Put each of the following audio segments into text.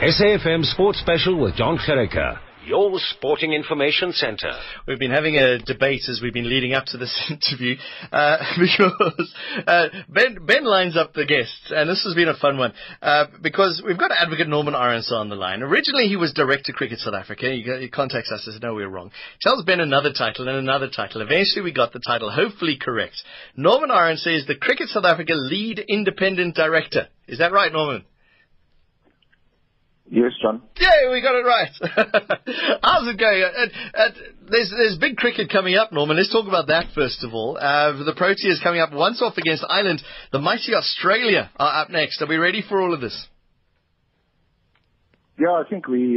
SAFM Sports Special with Jon Gericke, your sporting information centre. We've been having a debate as we've been leading up to this interview because Ben lines up the guests, and this has been a fun one because we've got advocate Norman Arendse on the line. Originally, he was director Cricket South Africa. He contacts us and says, no, we're wrong. Tells Ben another title and another title. Eventually, we got the title hopefully correct. Norman Arendse is the Cricket South Africa lead independent director. Is that right, Norman? Yes, John. Yeah, we got it right. How's it going? There's big cricket coming up, Norman. Let's talk about that first of all. The Proteas coming up once off against Ireland. The mighty Australia are up next. Are we ready for all of this? Yeah, I think we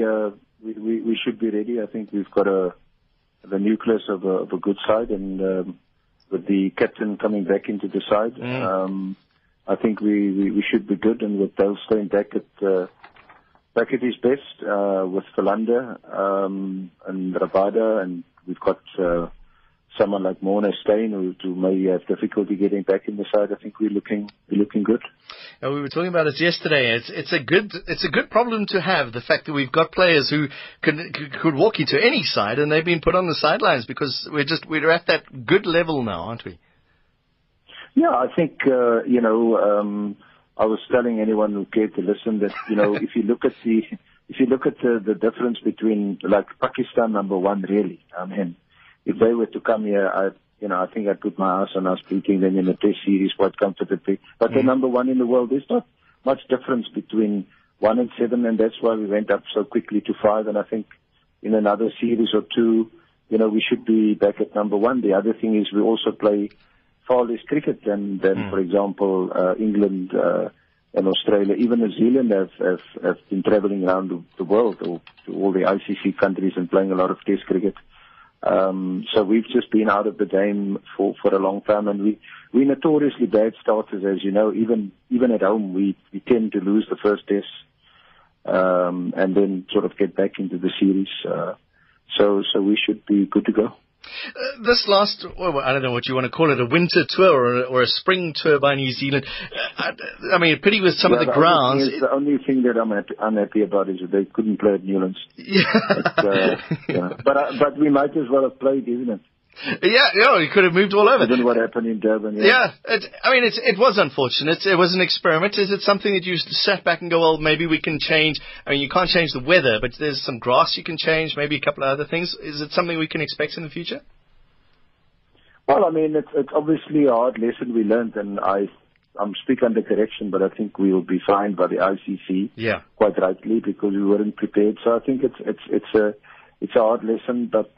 should be ready. I think we've got the nucleus of a good side, and with the captain coming back into the side, I think we should be good. And with Dale staying back at his best, with Philander, and Rabada, and we've got someone like Morne Steyn who may have difficulty getting back in the side. I think we're looking good. And we were talking about this yesterday. It's a good problem to have, the fact that we've got players who could walk into any side, and they've been put on the sidelines because we're at that good level now, aren't we? Yeah, I think I was telling anyone who cared to listen that, if you look at the difference between, like, Pakistan number one, really. I mean, if they were to come here, I think I'd put my house on us beating them in a test series quite comfortably. But they're number one in the world. There's not much difference between 1 and 7, and that's why we went up so quickly to 5. And I think in another series or two, we should be back at number one. The other thing is we also play far less cricket than for example, England and Australia. Even New Zealand have been travelling around the world, or to all the ICC countries, and playing a lot of test cricket. So we've just been out of the game for a long time, and we're notoriously bad starters, as you know. Even at home, we tend to lose the first test, and then sort of get back into the series. So we should be good to go. This last, I don't know what you want to call it, a winter tour or a spring tour by New Zealand. I mean, pity with some of the grounds. The only thing that I'm unhappy about is that they couldn't play at Newlands. Yeah. But we might as well have played, isn't it? Yeah, you could have moved all over. I don't know what happened in Durban. Yeah, it was unfortunate. It was an experiment. Is it something that you sat back and go, well, maybe we can change? I mean, you can't change the weather, but there's some grass you can change, maybe a couple of other things. Is it something we can expect in the future? Well, I mean, it's obviously a hard lesson we learned, and I'm speaking under correction, but I think we will be fined by the ICC, quite rightly, because we weren't prepared. So I think it's a hard lesson, but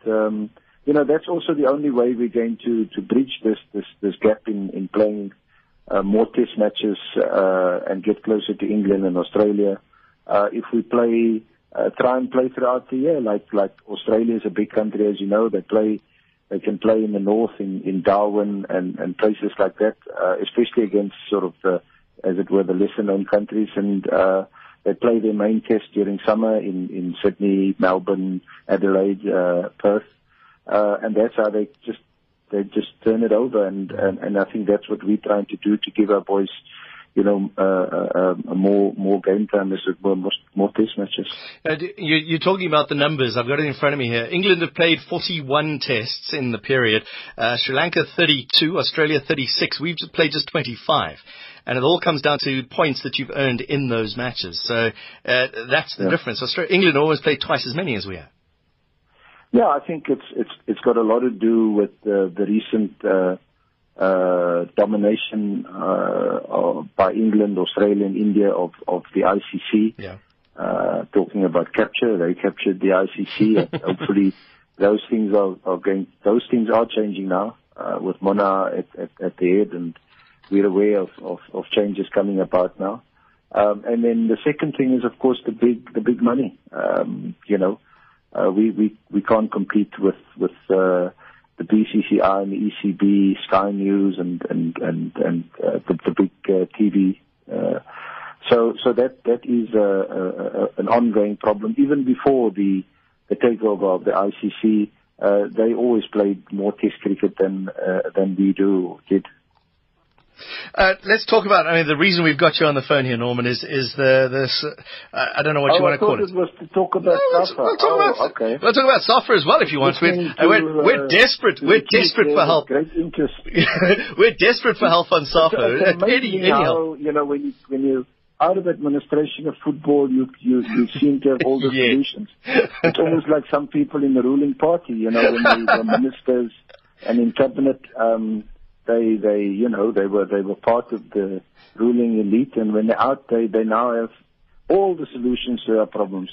that's also the only way we're going to bridge this gap in playing more test matches and get closer to England and Australia. If we try and play throughout the year, like Australia is a big country, as you know. They can play in the north, in Darwin and places like that, especially against sort of the lesser known countries, and they play their main test during summer in Sydney, Melbourne, Adelaide, Perth. And that's how they just turn it over, and I think that's what we're trying to do, to give our boys, more game time, as it were, more test matches. You're talking about the numbers. I've got it in front of me here. England have played 41 tests in the period. Sri Lanka 32, Australia 36. We've played just 25. And it all comes down to points that you've earned in those matches. So that's the difference. England always play twice as many as we have. Yeah, I think it's got a lot to do with the recent domination by England, Australia, and India of the ICC. Yeah. Talking about capture, they captured the ICC. And hopefully, those things are changing now with Mona at the head, and we're aware of changes coming about now. And then the second thing is, of course, the big money. We can't compete with the BCCI and the ECB, Sky News, and the big TV. So that is an ongoing problem. Even before the takeover of the ICC, they always played more Test cricket than we did. Let's talk about, I mean, the reason we've got you on the phone here, Norman, is I don't know what you want to call it. It was to talk about SAFA. We'll talk about SAFA as well if you want. We're desperate. We're desperate for help. Great interest. We're desperate for help on SAFA. Any help. You know, when you out of administration of football, you seem to have all the solutions. It's almost like some people in the ruling party, you know, when they were ministers and in cabinet, they were part of the ruling elite, and when they're out, they now have all the solutions to our problems.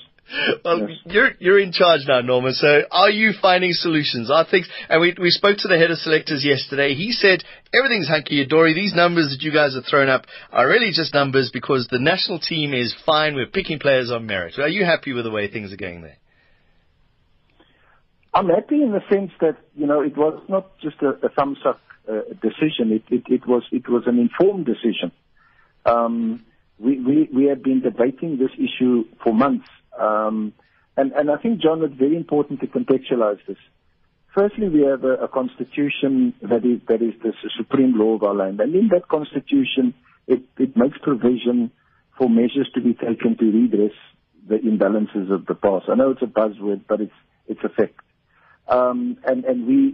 Well, yes. You're in charge now, Norman. So are you finding solutions? I think, and we spoke to the head of selectors yesterday. He said everything's hunky-dory. These numbers that you guys have thrown up are really just numbers because the national team is fine. We're picking players on merit. Are you happy with the way things are going there? I'm happy in the sense that, you know, it was not just a thumbs-up decision. It was an informed decision. We have been debating this issue for months. And I think, John, it's very important to contextualize this. Firstly, we have a constitution that is the supreme law of our land. And in that constitution, it makes provision for measures to be taken to redress the imbalances of the past. I know it's a buzzword, but it's a fact. And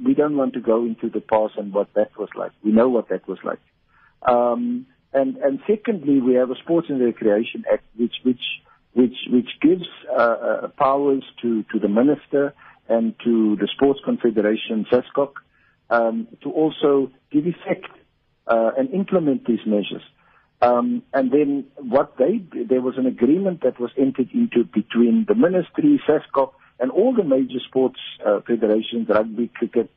we don't want to go into the past and what that was like. We know what that was like. And secondly, we have a Sports and Recreation Act, which gives powers to the minister and to the Sports Confederation, SESCOC, to also give effect and implement these measures. And then there was an agreement that was entered into between the ministry, SESCOC, and all the major sports federations, rugby, cricket,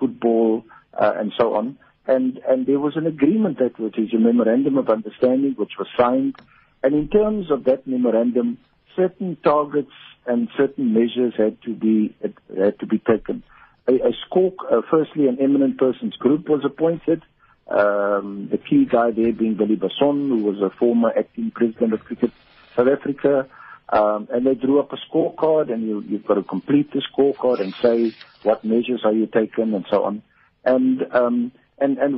football, and so on. And there was an agreement that was a memorandum of understanding which was signed. And in terms of that memorandum, certain targets and certain measures had to be taken. A score, firstly, an eminent persons group was appointed. The key guy there being Billy Basson, who was a former acting president of Cricket South Africa. And they drew up a scorecard, and you've got to complete the scorecard and say what measures are you taking and so on. And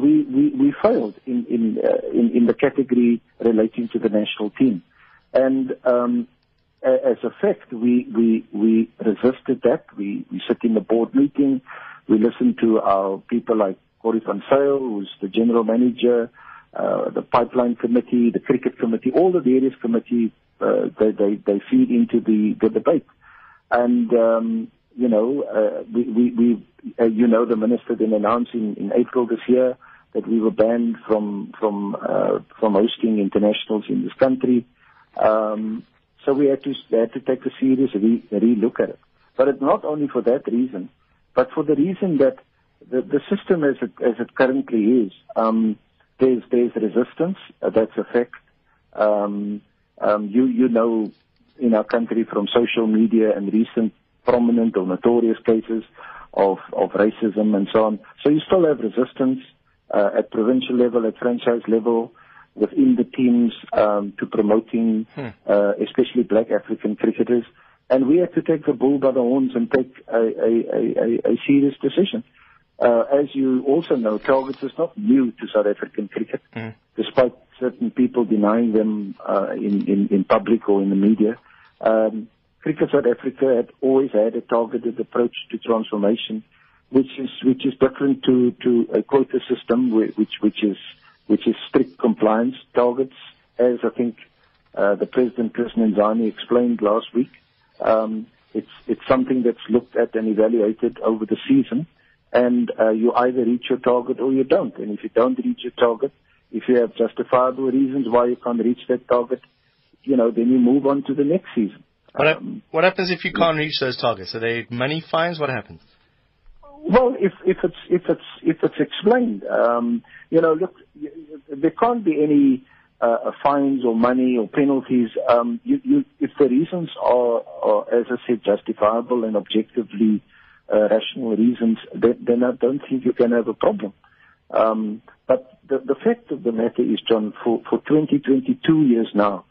we failed in the category relating to the national team, and as a fact, we resisted that. We sit in the board meeting, we listen to our people like Cory Fonseca, who's the general manager, the pipeline committee, the cricket committee, all the various committees. They feed into the debate, and. The minister then announced in April this year that we were banned from hosting internationals in this country. So we had to take a serious re-look at it. But it's not only for that reason, but for the reason that the system as it currently is, there's resistance. That's a fact. You know, in our country from social media and recent prominent or notorious cases of racism and so on. So you still have resistance at provincial level, at franchise level, within the teams to promoting especially black African cricketers. And we had to take the bull by the horns and take a serious decision. As you also know, targets is not new to South African cricket, despite certain people denying them in public or in the media. Cricket South Africa had always had a targeted approach to transformation, which is different to a quota system, which is strict compliance targets, as I think the President Chris Nenzani explained last week. It's something that's looked at and evaluated over the season, and you either reach your target or you don't. And if you don't reach your target, if you have justifiable reasons why you can't reach that target, you know, then you move on to the next season. What happens if you can't reach those targets? Are they money fines? What happens? Well, if it's explained, look, there can't be any fines or money or penalties. If the reasons are, as I said, justifiable and objectively rational reasons, then I don't think you can have a problem. But the fact of the matter is, John, for 22 years now,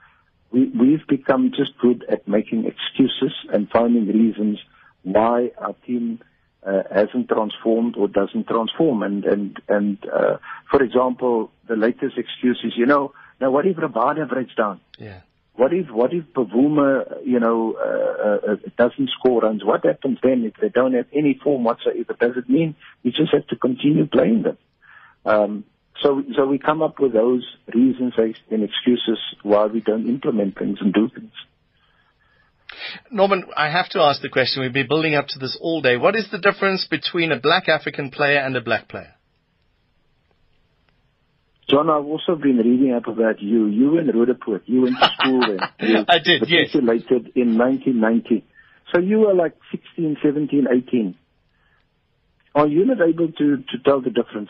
we've become just good at making excuses and finding reasons why our team hasn't transformed or doesn't transform. And for example, the latest excuse is, now what if Rabada breaks down? Yeah. What if Pavuma, doesn't score runs? What happens then if they don't have any form whatsoever? Does it mean we just have to continue playing them? So we come up with those reasons and excuses why we don't implement things and do things. Norman, I have to ask the question. We've been building up to this all day. What is the difference between a black African player and a black player? John, I've also been reading up about you. You were in Ruderpoort. You went to school there. I did, yes. You graduated in 1990. So you were like 16, 17, 18. Are you not able to tell the difference?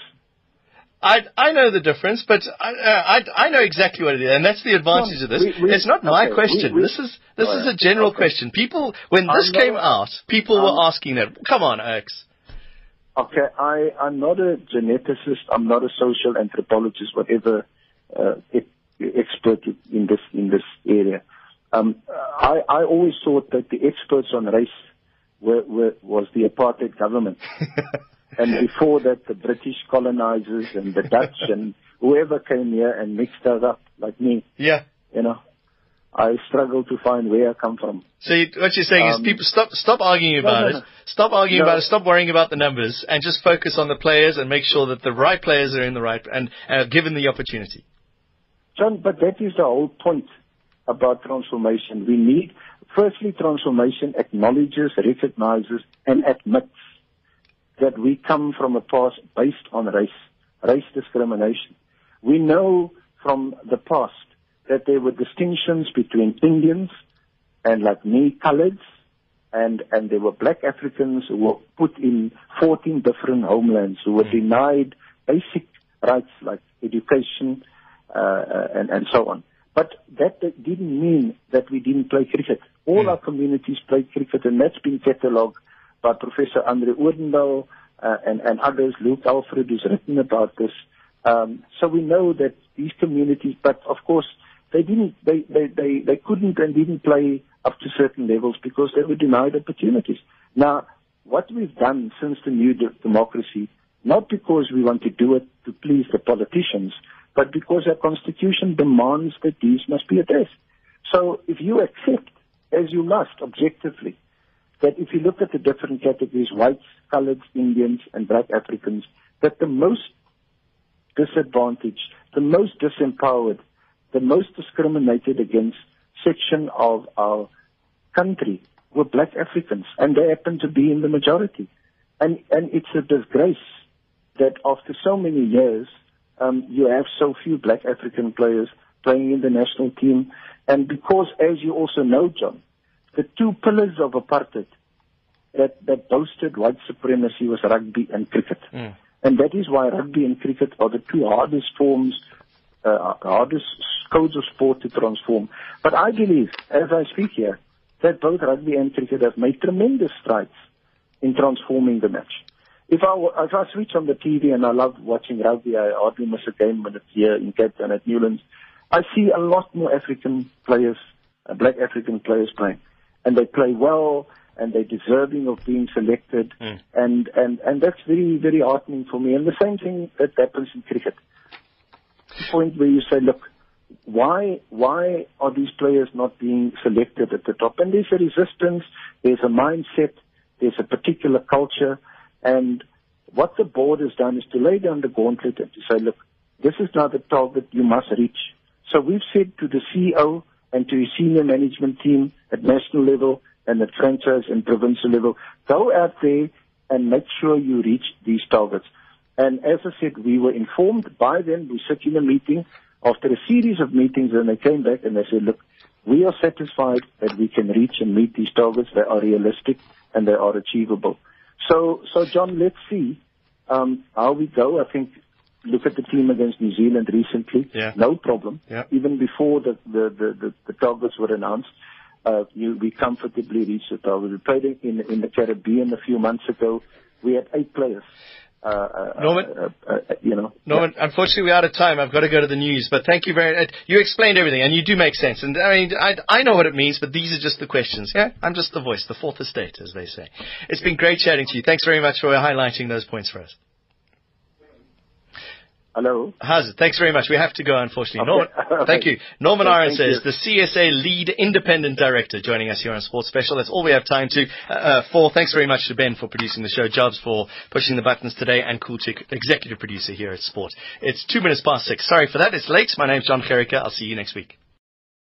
I know the difference, but I know exactly what it is, and that's the advantage of this. It's not my question. This is a general question. People, when this came out, people were asking that. Come on, Oaks. Okay, I'm not a geneticist. I'm not a social anthropologist, whatever expert in this area. I always thought that the experts on race was the apartheid government. And before that, the British colonizers and the Dutch and whoever came here and mixed us up, like me. Yeah. I struggle to find where I come from. So what you're saying is people stop arguing about it. Stop arguing about it. Stop worrying about the numbers and just focus on the players and make sure that the right players are in the right and given the opportunity. John, but that is the whole point about transformation. We need, firstly, transformation acknowledges, recognizes, and admits that we come from a past based on race discrimination. We know from the past that there were distinctions between Indians and, like me, coloreds, and there were black Africans who were put in 14 different homelands, who were denied basic rights like education and so on. But that didn't mean that we didn't play cricket. All our communities played cricket, and that's been catalogued by Professor Andre Oordendal and others. Luke Alfred has written about this. So we know that these communities, but of course, they couldn't and didn't play up to certain levels because they were denied opportunities. Now, what we've done since the new democracy, not because we want to do it to please the politicians, but because our constitution demands that these must be addressed. So if you accept, as you must objectively, that if you look at the different categories, whites, coloreds, Indians, and black Africans, that the most disadvantaged, the most disempowered, the most discriminated against section of our country were black Africans, and they happen to be in the majority. And it's a disgrace that after so many years, you have so few black African players playing in the national team. And because, as you also know, John, the two pillars of apartheid that boasted white supremacy was rugby and cricket. Mm. And that is why rugby and cricket are the two hardest codes of sport to transform. But I believe, as I speak here, that both rugby and cricket have made tremendous strides in transforming the match. If I switch on the TV, and I love watching rugby, I hardly miss a game when it's here in Cape Town at Newlands, I see a lot more African players, black African players playing. And they play well, and they're deserving of being selected, and that's very, very heartening for me. And the same thing that happens in cricket. The point where you say, look, why are these players not being selected at the top? And there's a resistance, there's a mindset, there's a particular culture, and what the board has done is to lay down the gauntlet and to say, look, this is now the target you must reach. So we've said to the CEO and to his senior management team at national level and at franchise and provincial level, go out there and make sure you reach these targets. And as I said, we were informed by them. We sat in a meeting after a series of meetings, and they came back and they said, look, we are satisfied that we can reach and meet these targets. They are realistic and they are achievable. So John, let's see how we go. I think look at the team against New Zealand recently. Yeah. No problem. Yeah. Even before the targets were announced, we comfortably reached the target. We played in the Caribbean a few months ago. We had 8 players. Norman, unfortunately, we're out of time. I've got to go to the news, but thank you very much. You explained everything, and you do make sense. And I mean, I know what it means, but these are just the questions. Yeah, I'm just the voice, the fourth estate, as they say. It's been great chatting to you. Thanks very much for highlighting those points for us. Hello. How's it? Thanks very much. We have to go, unfortunately. Okay. Norman, thank you. Norman Arendse is the CSA Lead Independent Director joining us here on Sports Special. That's all we have time to for. Thanks very much to Ben for producing the show, Jobs for pushing the buttons today, and Kulchik, Executive Producer here at Sport. It's 6:02. Sorry for that. It's late. My name's Jon Gericke. I'll see you next week.